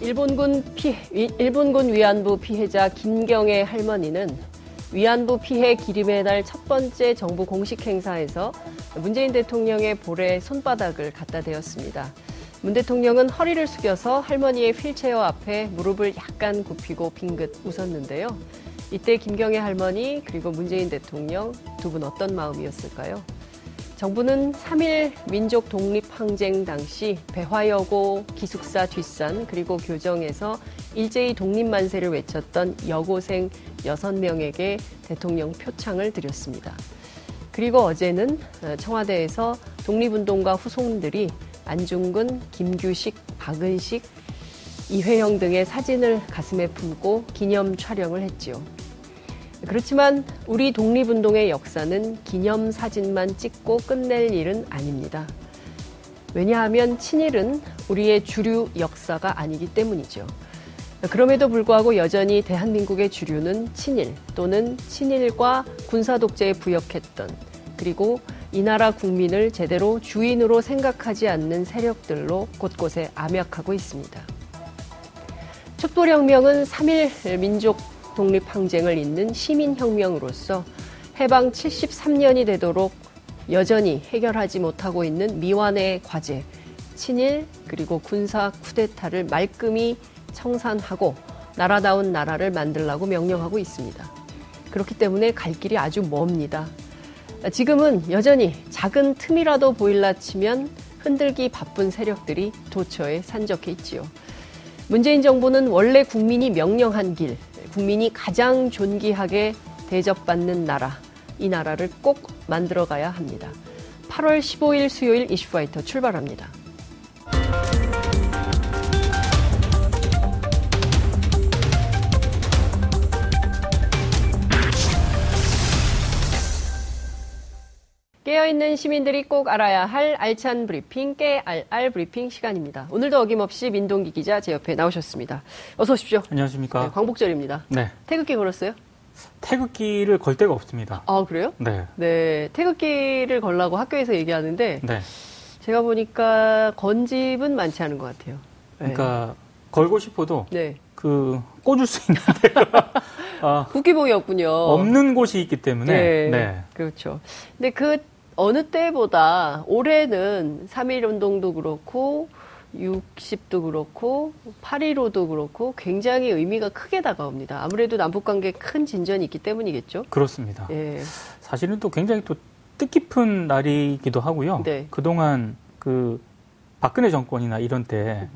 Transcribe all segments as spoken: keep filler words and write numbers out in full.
일본군, 피, 일본군 위안부 피해자 김경애 할머니는 위안부 피해 기림의 날 첫 번째 정부 공식 행사에서 문재인 대통령의 볼에 손바닥을 갖다 대었습니다. 문 대통령은 허리를 숙여서 할머니의 휠체어 앞에 무릎을 약간 굽히고 빙긋 웃었는데요. 이때 김경애 할머니 그리고 문재인 대통령 두 분 어떤 마음이었을까요? 정부는 삼일 민족 독립항쟁 당시 배화여고, 기숙사 뒷산 그리고 교정에서 일제히 독립만세를 외쳤던 여고생 여섯 명에게 대통령 표창을 드렸습니다. 그리고 어제는 청와대에서 독립운동가 후손들이 안중근, 김규식, 박은식, 이회영 등의 사진을 가슴에 품고 기념 촬영을 했지요. 그렇지만 우리 독립운동의 역사는 기념사진만 찍고 끝낼 일은 아닙니다. 왜냐하면 친일은 우리의 주류 역사가 아니기 때문이죠. 그럼에도 불구하고 여전히 대한민국의 주류는 친일 또는 친일과 군사독재에 부역했던, 그리고 이 나라 국민을 제대로 주인으로 생각하지 않는 세력들로 곳곳에 암약하고 있습니다. 촛불혁명은 삼일 민족 독립항쟁을 잇는 시민혁명으로서 해방 칠십삼 년이 되도록 여전히 해결하지 못하고 있는 미완의 과제, 친일 그리고 군사 쿠데타를 말끔히 청산하고 나라다운 나라를 만들라고 명령하고 있습니다. 그렇기 때문에 갈 길이 아주 멉니다. 지금은 여전히 작은 틈이라도 보일라 치면 흔들기 바쁜 세력들이 도처에 산적해 있지요. 문재인 정부는 원래 국민이 명령한 길, 국민이 가장 존귀하게 대접받는 나라, 이 나라를 꼭 만들어가야 합니다. 팔월 십오일 수요일 이슈파이터 출발합니다. 깨어있는 시민들이 꼭 알아야 할 알찬 브리핑, 깨알알 브리핑 시간입니다. 오늘도 어김없이 민동기 기자 제 옆에 나오셨습니다. 어서 오십시오. 안녕하십니까. 네, 광복절입니다. 네. 태극기 걸었어요? 태극기를 걸 데가 없습니다. 아, 그래요? 네. 네, 태극기를 걸라고 학교에서 얘기하는데 네. 제가 보니까 건 집은 많지 않은 것 같아요. 네. 그러니까 걸고 싶어도 네. 그 꽂을 수 있는 데가 아, 국기봉이 없군요. 없는 곳이 있기 때문에. 네, 네. 그렇죠. 근데 그 어느 때보다 올해는 삼일 운동도 그렇고 육십도 그렇고 팔일오도 그렇고 굉장히 의미가 크게 다가옵니다. 아무래도 남북관계에 큰 진전이 있기 때문이겠죠? 그렇습니다. 예. 사실은 또 굉장히 또 뜻깊은 날이기도 하고요. 네. 그동안 그 박근혜 정권이나 이런 때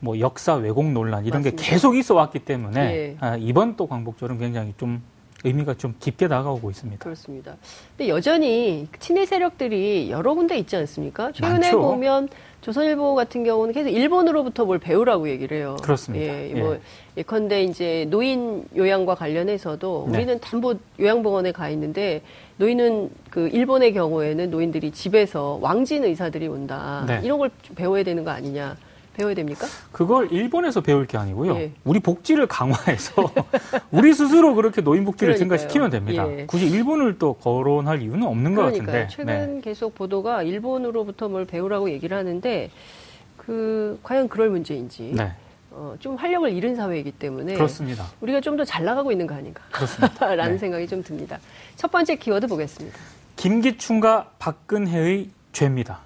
뭐 역사 왜곡 논란 이런 맞습니다. 게 계속 있어 왔기 때문에 예. 아, 이번 또 광복절은 굉장히 좀 의미가 좀 깊게 다가오고 있습니다. 그렇습니다. 근데 여전히 친일 세력들이 여러 군데 있지 않습니까? 최근에 많죠. 보면 조선일보 같은 경우는 계속 일본으로부터 뭘 배우라고 얘기를 해요. 그렇습니다. 예, 뭐 예. 예컨대 이제 노인 요양과 관련해서도 우리는 네. 담보 요양병원에 가 있는데 노인은 그 일본의 경우에는 노인들이 집에서 왕진 의사들이 온다. 네. 이런 걸 배워야 되는 거 아니냐. 배워야 됩니까? 그걸 일본에서 배울 게 아니고요. 예. 우리 복지를 강화해서 우리 스스로 그렇게 노인 복지를 그러니까요. 증가시키면 됩니다. 예. 굳이 일본을 또 거론할 이유는 없는 그러니까요. 것 같은데. 최근 네. 계속 보도가 일본으로부터 뭘 배우라고 얘기를 하는데 그 과연 그럴 문제인지 네. 어, 좀 활력을 잃은 사회이기 때문에 그렇습니다. 우리가 좀 더 잘 나가고 있는 거 아닌가 라는 네. 생각이 좀 듭니다. 첫 번째 키워드 보겠습니다. 김기춘과 박근혜의 죄입니다.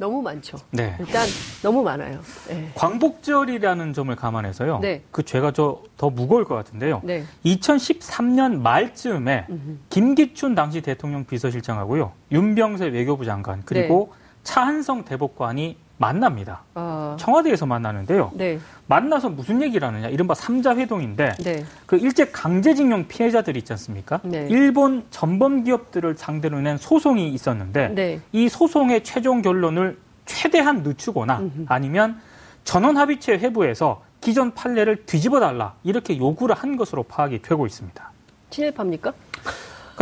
너무 많죠. 네. 일단 너무 많아요. 네. 광복절이라는 점을 감안해서요. 네. 그 죄가 저 더 무거울 것 같은데요. 네. 이천십삼 년 말쯤에 음흠. 김기춘 당시 대통령 비서실장하고요. 윤병세 외교부 장관 그리고 네. 차한성 대법관이 만납니다. 아... 청와대에서 만나는데요. 네. 만나서 무슨 얘기를 하느냐. 이른바 삼자 회동인데 네. 그 일제강제징용 피해자들이 있지 않습니까? 네. 일본 전범기업들을 상대로 낸 소송이 있었는데 네. 이 소송의 최종 결론을 최대한 늦추거나 음흠. 아니면 전원합의체 회부에서 기존 판례를 뒤집어달라 이렇게 요구를 한 것으로 파악이 되고 있습니다. 친일파입니까?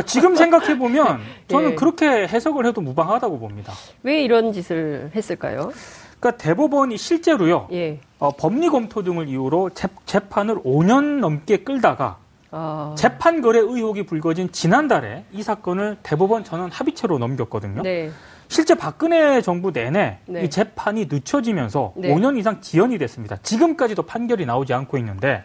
지금 생각해보면 저는 예. 그렇게 해석을 해도 무방하다고 봅니다. 왜 이런 짓을 했을까요? 그러니까 대법원이 실제로요. 예. 어, 법리 검토 등을 이유로 재, 재판을 오 년 넘게 끌다가 아... 재판 거래 의혹이 불거진 지난달에 이 사건을 대법원 전원 합의체로 넘겼거든요. 네. 실제 박근혜 정부 내내 네. 이 재판이 늦춰지면서 네. 오 년 이상 지연이 됐습니다. 지금까지도 판결이 나오지 않고 있는데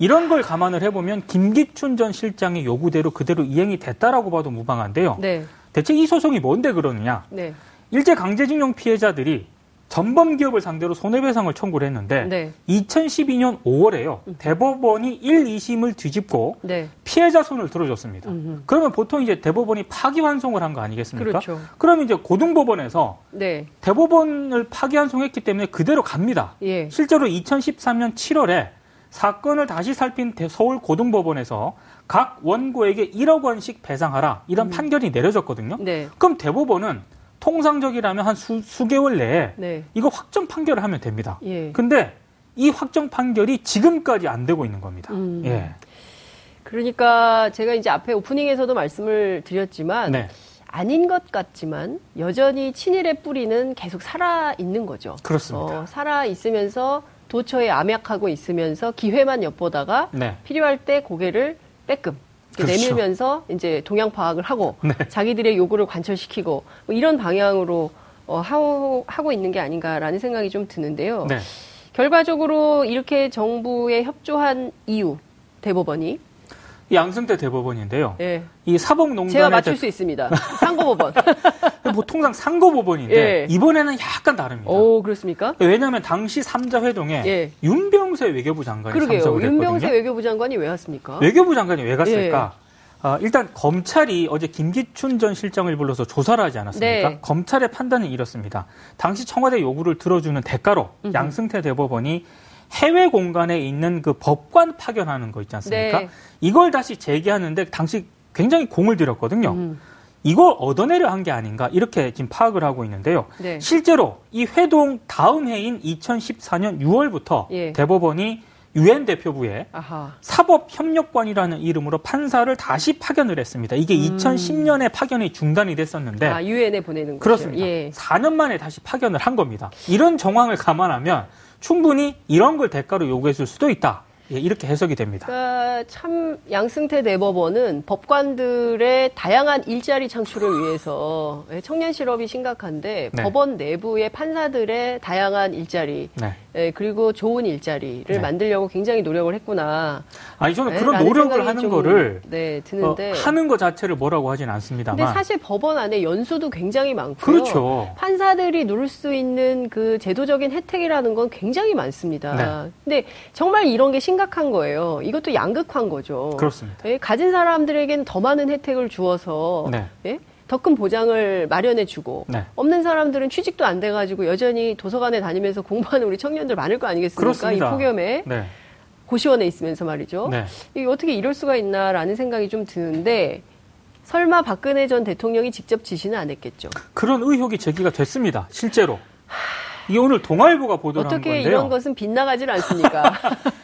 이런 걸 감안을 해보면 김기춘 전 실장의 요구대로 그대로 이행이 됐다라고 봐도 무방한데요. 네. 대체 이 소송이 뭔데 그러느냐. 네. 일제강제징용 피해자들이 전범기업을 상대로 손해배상을 청구를 했는데 네. 이천십이 년 오월에요. 대법원이 일, 이심을 뒤집고 네. 피해자 손을 들어줬습니다. 음흠. 그러면 보통 이제 대법원이 파기환송을 한 거 아니겠습니까? 그렇죠. 그러면 이제 고등법원에서 네. 대법원을 파기환송했기 때문에 그대로 갑니다. 예. 실제로 이천십삼 년 칠월에 사건을 다시 살핀 서울 고등법원에서 각 원고에게 일억 원씩 배상하라 이런 음. 판결이 내려졌거든요. 네. 그럼 대법원은 통상적이라면 한 수, 수개월 내에 네. 이거 확정 판결을 하면 됩니다. 그런데 예. 이 확정 판결이 지금까지 안 되고 있는 겁니다. 음. 예. 그러니까 제가 이제 앞에 오프닝에서도 말씀을 드렸지만 네. 아닌 것 같지만 여전히 친일의 뿌리는 계속 살아있는 거죠. 그렇습니다. 어, 살아있으면서 도처에 암약하고 있으면서 기회만 엿보다가 네. 필요할 때 고개를 빼끔 그렇죠. 내밀면서 이제 동향 파악을 하고 네. 자기들의 요구를 관철시키고 뭐 이런 방향으로 어, 하오, 하고 있는 게 아닌가라는 생각이 좀 드는데요. 네. 결과적으로 이렇게 정부에 협조한 이유, 대법원이. 양승태 대법원인데요. 네. 이 사법농단에 제가 맞출 대... 수 있습니다. 상고법원. 보통상 상고법원인데 예. 이번에는 약간 다릅니다. 오, 그렇습니까? 왜냐하면 당시 삼자 회동에 예. 윤병세 외교부 장관이 그러게요. 참석을 했거든요. 윤병세 외교부 장관이 왜 왔습니까? 외교부 장관이 왜 갔을까? 예. 아, 일단 검찰이 어제 김기춘 전 실장을 불러서 조사를 하지 않았습니까? 네. 검찰의 판단은 이렇습니다. 당시 청와대 요구를 들어주는 대가로 음흠. 양승태 대법원이 해외 공간에 있는 그 법관 파견하는 거 있지 않습니까? 네. 이걸 다시 제기하는데 당시 굉장히 공을 들였거든요. 음. 이걸 얻어내려 한 게 아닌가 이렇게 지금 파악을 하고 있는데요. 네. 실제로 이 회동 다음 해인 이천십사 년 유월부터 예. 대법원이 유엔 대표부에 아하. 사법협력관이라는 이름으로 판사를 다시 파견을 했습니다. 이게 음. 이천십 년에 파견이 중단이 됐었는데 아, 유엔에 보내는 거죠. 그렇습니다. 예. 사 년 만에 다시 파견을 한 겁니다. 이런 정황을 감안하면 충분히 이런 걸 대가로 요구했을 수도 있다. 예, 이렇게 해석이 됩니다. 그러니까 참 양승태 대법원은 법관들의 다양한 일자리 창출을 위해서 청년 실업이 심각한데 네. 법원 내부의 판사들의 다양한 일자리 네. 예, 그리고 좋은 일자리를 네. 만들려고 굉장히 노력을 했구나. 아니 저는 그런 네, 노력을 하는 좀, 거를 네, 드는데 어, 하는 거 자체를 뭐라고 하진 않습니다만. 근데 사실 법원 안에 연수도 굉장히 많고요. 그렇죠. 판사들이 누릴 수 있는 그 제도적인 혜택이라는 건 굉장히 많습니다. 네. 근데 정말 이런 게 심각한 거예요. 이것도 양극화인 거죠. 그렇습니다. 예, 가진 사람들에겐 더 많은 혜택을 주어서. 네. 예? 더 큰 보장을 마련해주고 네. 없는 사람들은 취직도 안 돼가지고 여전히 도서관에 다니면서 공부하는 우리 청년들 많을 거 아니겠습니까? 그렇습니다. 이 폭염에 네. 고시원에 있으면서 말이죠. 네. 이게 어떻게 이럴 수가 있나라는 생각이 좀 드는데 설마 박근혜 전 대통령이 직접 지시는 안 했겠죠? 그런 의혹이 제기가 됐습니다. 실제로. 이게 오늘 동아일보가 보도를 한 건데요. 어떻게 이런 것은 빗나가질 않습니까?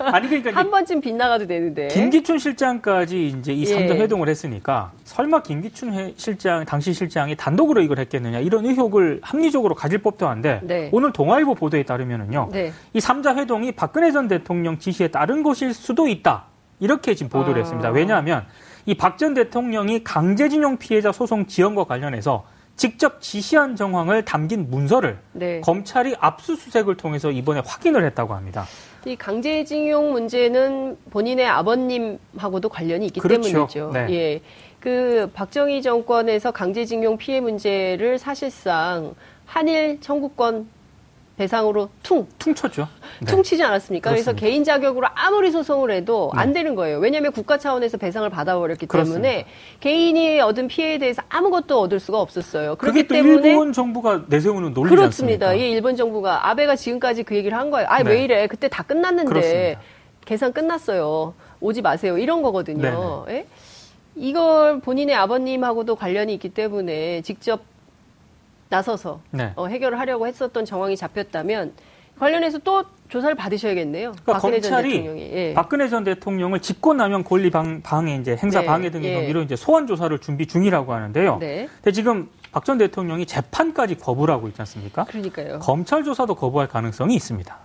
아니 그러니까 한 번쯤 빗나가도 되는데. 김기춘 실장까지 이제 이 삼자 예. 회동을 했으니까 설마 김기춘 회, 실장 당시 실장이 단독으로 이걸 했겠느냐 이런 의혹을 합리적으로 가질 법도 한데 네. 오늘 동아일보 보도에 따르면은요. 네. 이 삼자 회동이 박근혜 전 대통령 지시에 따른 것일 수도 있다. 이렇게 지금 보도를 아. 했습니다. 왜냐하면 이 박 전 대통령이 강제징용 피해자 소송 지연과 관련해서 직접 지시한 정황을 담긴 문서를 네. 검찰이 압수수색을 통해서 이번에 확인을 했다고 합니다. 이 강제징용 문제는 본인의 아버님하고도 관련이 있기 그렇죠. 때문이죠. 네. 예. 그 박정희 정권에서 강제징용 피해 문제를 사실상 한일 청구권 대상으로 퉁. 퉁쳤죠. 네. 퉁치지 않았습니까? 그렇습니다. 그래서 개인 자격으로 아무리 소송을 해도 네. 안 되는 거예요. 왜냐하면 국가 차원에서 배상을 받아버렸기 그렇습니다. 때문에 개인이 얻은 피해에 대해서 아무것도 얻을 수가 없었어요. 그렇기 그게 또 때문에 일본 정부가 내세우는 논리지 그렇습니다. 않습니까? 예, 일본 정부가 아베가 지금까지 그 얘기를 한 거예요. 아, 네. 왜 이래? 그때 다 끝났는데 그렇습니다. 계산 끝났어요. 오지 마세요. 이런 거거든요. 예? 이걸 본인의 아버님하고도 관련이 있기 때문에 직접 나서서 네. 어, 해결을 하려고 했었던 정황이 잡혔다면 관련해서 또 조사를 받으셔야겠네요. 그러니까 박근혜 전 대통령이 예. 박근혜 전 대통령을 집권남용 권리 방, 방해, 이제 행사 네. 방해 등의 혐의로 예. 이제 소환 조사를 준비 중이라고 하는데요. 네. 근데 지금 박 전 대통령이 재판까지 거부를 하고 있지 않습니까? 그러니까요. 검찰 조사도 거부할 가능성이 있습니다.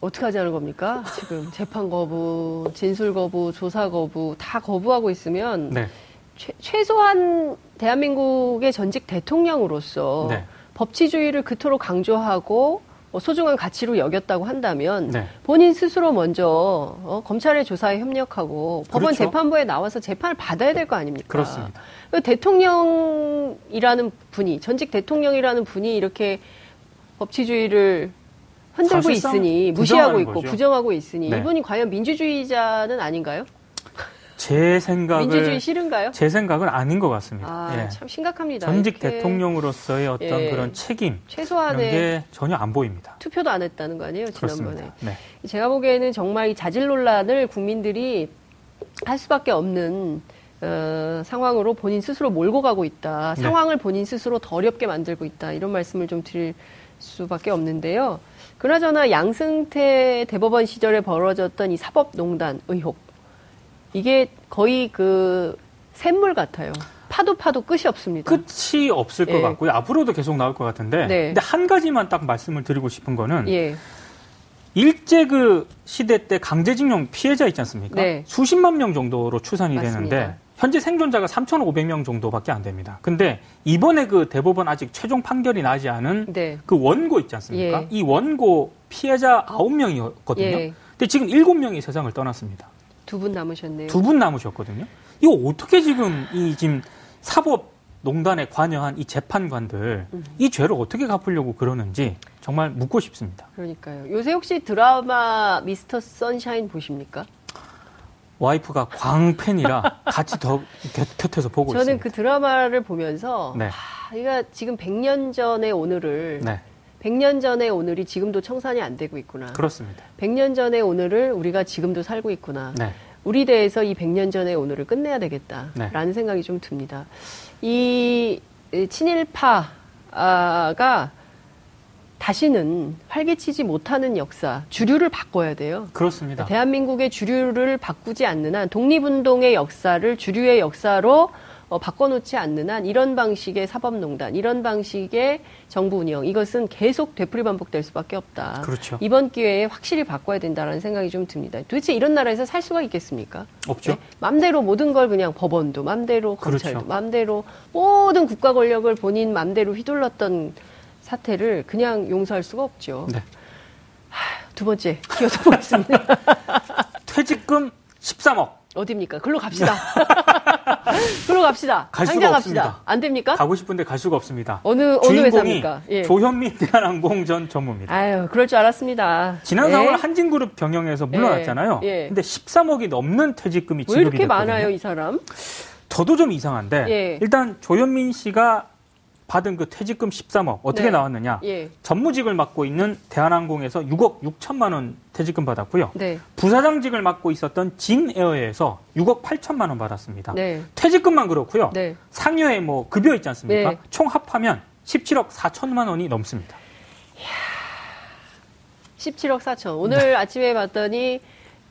어떻게 하자는 겁니까? 지금 재판 거부, 진술 거부, 조사 거부 다 거부하고 있으면. 네. 최, 최소한 대한민국의 전직 대통령으로서 네. 법치주의를 그토록 강조하고 소중한 가치로 여겼다고 한다면 네. 본인 스스로 먼저 어, 검찰의 조사에 협력하고 그렇죠. 법원 재판부에 나와서 재판을 받아야 될 거 아닙니까? 그렇습니다. 대통령이라는 분이, 전직 대통령이라는 분이 이렇게 법치주의를 흔들고 있으니, 무시하고 있고 거죠. 부정하고 있으니 네. 이분이 과연 민주주의자는 아닌가요? 제 생각을 민주주의 싫은가요? 제 생각은 아닌 것 같습니다. 아, 예. 참 심각합니다. 전직 이렇게... 대통령으로서의 어떤 예. 그런 책임 최소한의 이런 게 전혀 안 보입니다. 투표도 안 했다는 거 아니에요, 지난번에. 네. 제가 보기에는 정말 이 자질 논란을 국민들이 할 수밖에 없는 어, 상황으로 본인 스스로 몰고 가고 있다. 상황을 네. 본인 스스로 더 어렵게 만들고 있다. 이런 말씀을 좀 드릴 수밖에 없는데요. 그나저나 양승태 대법원 시절에 벌어졌던 이 사법농단 의혹. 이게 거의 그 샘물 같아요. 파도 파도 끝이 없습니다. 끝이 없을 예. 것 같고요. 앞으로도 계속 나올 것 같은데. 네. 근데 한 가지만 딱 말씀을 드리고 싶은 거는 예. 일제 그 시대 때 강제징용 피해자 있지 않습니까? 네. 수십만 명 정도로 추산이 맞습니다. 되는데 현재 생존자가 삼천오백 명 정도밖에 안 됩니다. 근데 이번에 그 대법원 아직 최종 판결이 나지 않은 네. 그 원고 있지 않습니까? 예. 이 원고 피해자 아홉 명이었거든요. 예. 근데 지금 일곱 명이 세상을 떠났습니다. 두 분 남으셨네요. 두 분 남으셨거든요. 이거 어떻게 지금 이 지금 사법농단에 관여한 이 재판관들 음. 이 죄를 어떻게 갚으려고 그러는지 정말 묻고 싶습니다. 그러니까요. 요새 혹시 드라마 미스터 선샤인 보십니까? 와이프가 광팬이라 같이 더 곁에서 보고 저는 있습니다. 저는 그 드라마를 보면서 네. 아, 이거 지금 백 년 전의 오늘을 네. 백 년 전의 오늘이 지금도 청산이 안 되고 있구나. 그렇습니다. 백 년 전의 오늘을 우리가 지금도 살고 있구나. 네. 우리 대해서 이 백 년 전의 오늘을 끝내야 되겠다라는 네. 생각이 좀 듭니다. 이 친일파가 다시는 활개치지 못하는 역사, 주류를 바꿔야 돼요. 그렇습니다. 대한민국의 주류를 바꾸지 않는 한, 독립운동의 역사를 주류의 역사로 어, 바꿔놓지 않는 한 이런 방식의 사법농단, 이런 방식의 정부 운영, 이것은 계속 되풀이 반복될 수밖에 없다. 그렇죠. 이번 기회에 확실히 바꿔야 된다라는 생각이 좀 듭니다. 도대체 이런 나라에서 살 수가 있겠습니까? 없죠. 네? 맘대로 모든 걸 그냥 법원도, 맘대로 검찰도, 그렇죠. 맘대로 모든 국가 권력을 본인 맘대로 휘둘렀던 사태를 그냥 용서할 수가 없죠. 네. 하, 두 번째 기어서 보겠습니다. 퇴직금 십삼억. 어딥니까? 글로 갑시다. 글로 갑시다. 갈 수가 갑시다. 없습니다. 안 됩니까? 가고 싶은데 갈 수가 없습니다. 어느 어느 회사입니까? 예. 조현민 대한항공 전 전무입니다. 아유, 그럴 줄 알았습니다. 지난 예. 사월 한진그룹 경영에서 물러났잖아요. 예. 근데 십삼억이 넘는 퇴직금이 지급이 됐거든요. 왜 이렇게 많아요, 이 사람? 저도 좀 이상한데 예. 일단 조현민 씨가 받은 그 퇴직금 십삼억 어떻게 네. 나왔느냐? 예. 전무직을 맡고 있는 대한항공에서 육억 육천만 원 퇴직금 받았고요. 네. 부사장직을 맡고 있었던 진에어에서 육억 팔천만 원 받았습니다. 네. 퇴직금만 그렇고요. 네. 상여에 뭐 급여 있지 않습니까? 네. 총 합하면 십칠억 사천만 원이 넘습니다. 이야, 십칠억 사천. 오늘 네. 아침에 봤더니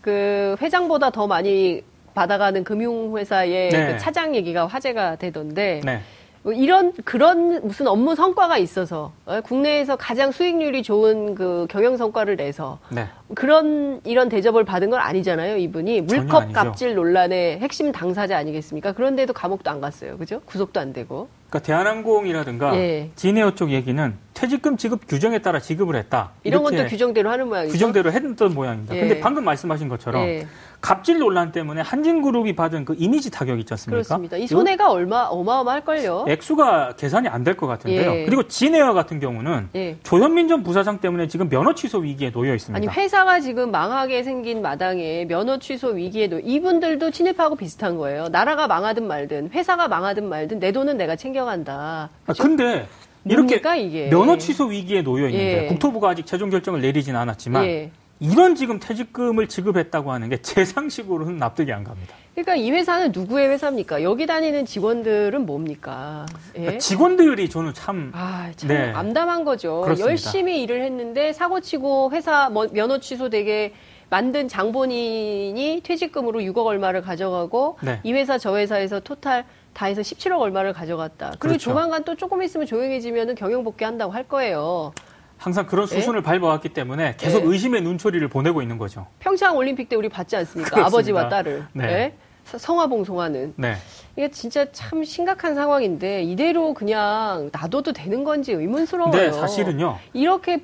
그 회장보다 더 많이 받아가는 금융회사의 네. 그 차장 얘기가 화제가 되던데. 네. 이런 그런 무슨 업무 성과가 있어서 국내에서 가장 수익률이 좋은 그 경영 성과를 내서 네. 그런 이런 대접을 받은 건 아니잖아요. 이분이 물컵 갑질 논란의 핵심 당사자 아니겠습니까? 그런데도 감옥도 안 갔어요, 그죠? 구속도 안 되고. 그러니까 대한항공이라든가 예. 진에어 쪽 얘기는 퇴직금 지급 규정에 따라 지급을 했다. 이런 것도 규정대로 하는 모양이죠? 규정대로 했던 모양입니다. 그런데 예. 방금 말씀하신 것처럼 예. 갑질 논란 때문에 한진그룹이 받은 그 이미지 타격 있지 않습니까? 그렇습니다. 이 손해가 요, 얼마 어마어마할걸요. 액수가 계산이 안 될 것 같은데요. 예. 그리고 진에어 같은 경우는 예. 조현민 전 부사장 때문에 지금 면허 취소 위기에 놓여 있습니다. 아니 회사가 지금 망하게 생긴 마당에 면허 취소 위기에 놓여. 이분들도 친일파하고 비슷한 거예요. 나라가 망하든 말든 회사가 망하든 말든 내 돈은 내가 챙겨간다. 그렇죠? 아, 근데 이렇게 이게? 면허 취소 위기에 놓여 있는데 예. 국토부가 아직 최종 결정을 내리진 않았지만 예. 이런 지금 퇴직금을 지급했다고 하는 게 제 상식으로는 납득이 안 갑니다. 그러니까 이 회사는 누구의 회사입니까? 여기 다니는 직원들은 뭡니까? 예? 그러니까 직원들이 저는 참... 아, 참 네. 암담한 거죠. 그렇습니다. 열심히 일을 했는데 사고치고 회사 면허 취소되게 만든 장본인이 퇴직금으로 육억 얼마를 가져가고 네. 이 회사 저 회사에서 토탈... 다 해서 십칠억 얼마를 가져갔다. 그리고 그렇죠. 조만간 또 조금 있으면 조용해지면 경영 복귀한다고 할 거예요. 항상 그런 수순을 예? 밟아왔기 때문에 계속 예. 의심의 눈초리를 보내고 있는 거죠. 평창올림픽 때 우리 봤지 않습니까? 그렇습니다. 아버지와 딸을. 네. 예? 성화봉송하는. 네. 이게 진짜 참 심각한 상황인데 이대로 그냥 놔둬도 되는 건지 의문스러워요. 네, 사실은요. 이렇게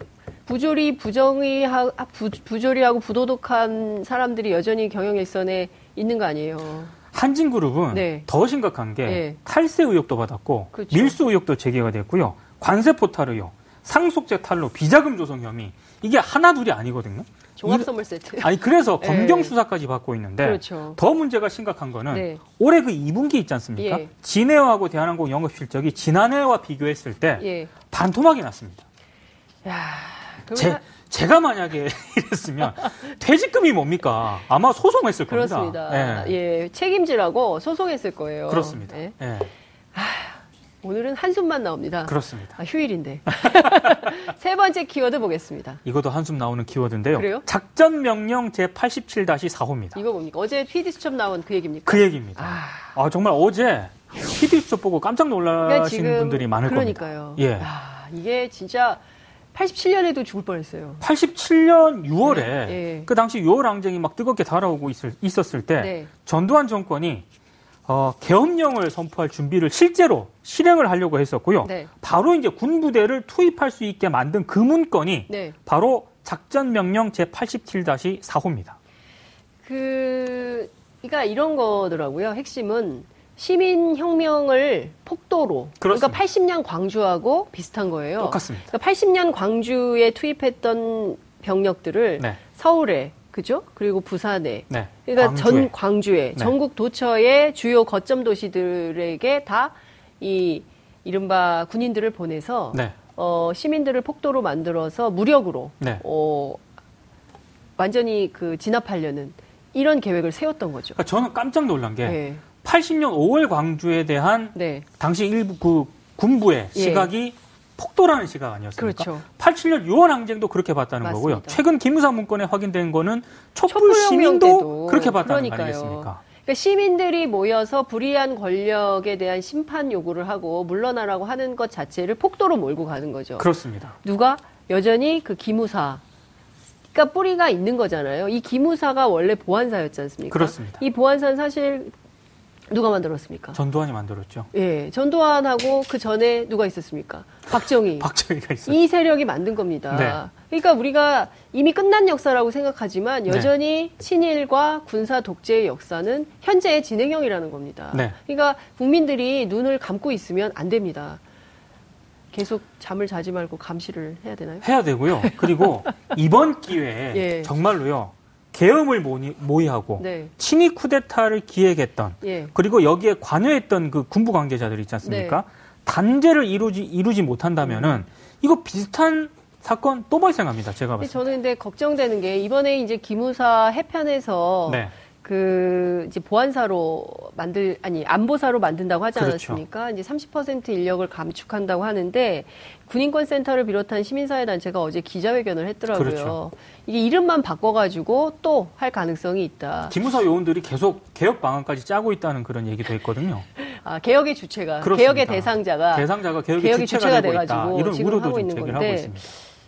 부조리, 부정의, 부, 부조리하고 부도덕한 사람들이 여전히 경영 일선에 있는 거 아니에요. 한진그룹은 네. 더 심각한 게 네. 탈세 의혹도 받았고 그렇죠. 밀수 의혹도 제기가 됐고요. 관세 포탈 의혹, 상속재 탈루, 비자금 조성 혐의. 이게 하나 둘이 아니거든요. 종합선물 세트. 아니 그래서 네. 검경 수사까지 받고 있는데 그렇죠. 더 문제가 심각한 거는 네. 올해 그 이분기 있지 않습니까? 예. 진에어하고 대한항공 영업 실적이 지난해와 비교했을 때 예. 반토막이 났습니다. 야, 그러면... 제가 만약에 이랬으면 퇴직금이 뭡니까? 아마 소송했을 겁니다. 그렇습니다. 예, 예 책임지라고 소송했을 거예요. 그렇습니다. 예. 예. 아, 오늘은 한숨만 나옵니다. 그렇습니다. 아, 휴일인데. 세 번째 키워드 보겠습니다. 이것도 한숨 나오는 키워드인데요. 그래요? 작전명령 제팔십칠 다시 사호입니다. 이거 뭡니까? 어제 피디수첩 나온 그 얘기입니까? 그 얘기입니다. 아, 아 정말 어제 피디수첩 보고 깜짝 놀라신 그러니까 분들이 많을 그러니까요. 겁니다. 그러니까요. 예. 아, 이게 진짜... 팔십칠 년에도 죽을 뻔했어요. 팔십칠 년 유월에 네. 그 당시 유월 항쟁이 막 뜨겁게 달아오고 있을, 있었을 때 네. 전두환 정권이 어, 계엄령을 선포할 준비를 실제로 실행을 하려고 했었고요. 네. 바로 이제 군부대를 투입할 수 있게 만든 그 문건이 네. 바로 작전명령 제팔십칠 다시 사호입니다. 그, 그러니까 이런 거더라고요. 핵심은. 시민혁명을 폭도로 그렇습니다. 그러니까 팔십 년 광주하고 비슷한 거예요. 똑같습니다. 그러니까 팔십 년 광주에 투입했던 병력들을 네. 서울에 그죠? 그리고 부산에 네. 그러니까 광주에. 전 광주에 네. 전국 도처의 주요 거점 도시들에게 다 이 이른바 군인들을 보내서 네. 어, 시민들을 폭도로 만들어서 무력으로 네. 어, 완전히 그 진압하려는 이런 계획을 세웠던 거죠. 그러니까 저는 깜짝 놀란 게. 네. 팔십 년 오월 광주에 대한 네. 당시 일부 그 군부의 예. 시각이 폭도라는 시각 아니었습니까? 그렇죠. 팔십칠 년 유월 항쟁도 그렇게 봤다는 맞습니다. 거고요. 최근 기무사 문건에 확인된 거는 촛불, 촛불 시민도 그렇게 봤다는 거 아니겠습니까? 그러니까 시민들이 모여서 불의한 권력에 대한 심판 요구를 하고 물러나라고 하는 것 자체를 폭도로 몰고 가는 거죠. 그렇습니다. 누가 여전히 그 기무사. 그러니까 뿌리가 있는 거잖아요. 이 기무사가 원래 보안사였지 않습니까? 그렇습니다. 이 보안사는 사실... 누가 만들었습니까? 전두환이 만들었죠. 예, 전두환하고 그 전에 누가 있었습니까? 박정희. 박정희가 있었죠. 이 세력이 만든 겁니다. 네. 그러니까 우리가 이미 끝난 역사라고 생각하지만 여전히 네. 친일과 군사 독재의 역사는 현재의 진행형이라는 겁니다. 네. 그러니까 국민들이 눈을 감고 있으면 안 됩니다. 계속 잠을 자지 말고 감시를 해야 되나요? 해야 되고요. 그리고 이번 기회에 예. 정말로요. 계엄을 모의하고 네. 친위 쿠데타를 기획했던 예. 그리고 여기에 관여했던 그 군부 관계자들 있지 않습니까? 네. 단죄를 이루지 이루지 못한다면은 이거 비슷한 사건 또 발생합니다. 제가 봤을 때. 저는 근데 걱정되는 게 이번에 이제 기무사 해편에서 네. 그 이제 보안사로 만들 아니 안보사로 만든다고 하지 않았습니까? 그렇죠. 이제 삼십 퍼센트 인력을 감축한다고 하는데 군인권센터를 비롯한 시민사회 단체가 어제 기자회견을 했더라고요. 그렇죠. 이게 이름만 바꿔가지고 또 할 가능성이 있다. 기무사 요원들이 계속 개혁 방안까지 짜고 있다는 그런 얘기도 했거든요. 아 개혁의 주체가 그렇습니다. 개혁의 대상자가 대상자가 개혁의, 개혁의 주체가, 주체가 돼가지고 이런 지금 우려도 하고 있는 건데. 하고 있습니다.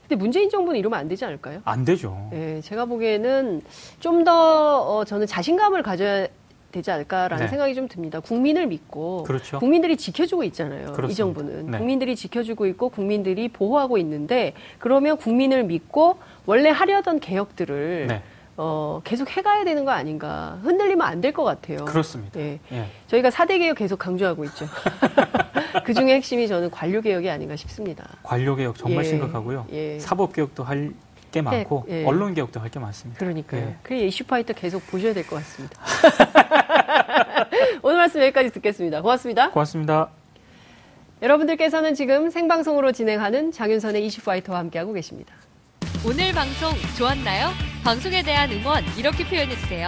근데 문재인 정부는 이러면 안 되지 않을까요? 안 되죠. 예, 제가 보기에는 좀 더 어, 저는 자신감을 가져야 되지 않을까라는 네. 생각이 좀 듭니다. 국민을 믿고 그렇죠. 국민들이 지켜주고 있잖아요. 그렇습니다. 이 정부는. 네. 국민들이 지켜주고 있고 국민들이 보호하고 있는데 그러면 국민을 믿고 원래 하려던 개혁들을 네. 어, 계속 해가야 되는 거 아닌가. 흔들리면 안 될 것 같아요. 그렇습니다. 예. 예. 저희가 사 대 개혁 계속 강조하고 있죠. 그중에 핵심이 저는 관료개혁이 아닌가 싶습니다. 관료개혁 정말 예. 심각하고요. 예. 사법개혁도 할 게 많고 예. 언론개혁도 할 게 많습니다. 그러니까요. 예. 그래서 이슈파이터 계속 보셔야 될 것 같습니다. 오늘 말씀 여기까지 듣겠습니다. 고맙습니다. 고맙습니다. 여러분들께서는 지금 생방송으로 진행하는 장윤선의 이슈파이터와 함께하고 계십니다. 오늘 방송 좋았나요? 방송에 대한 응원 이렇게 표현해주세요.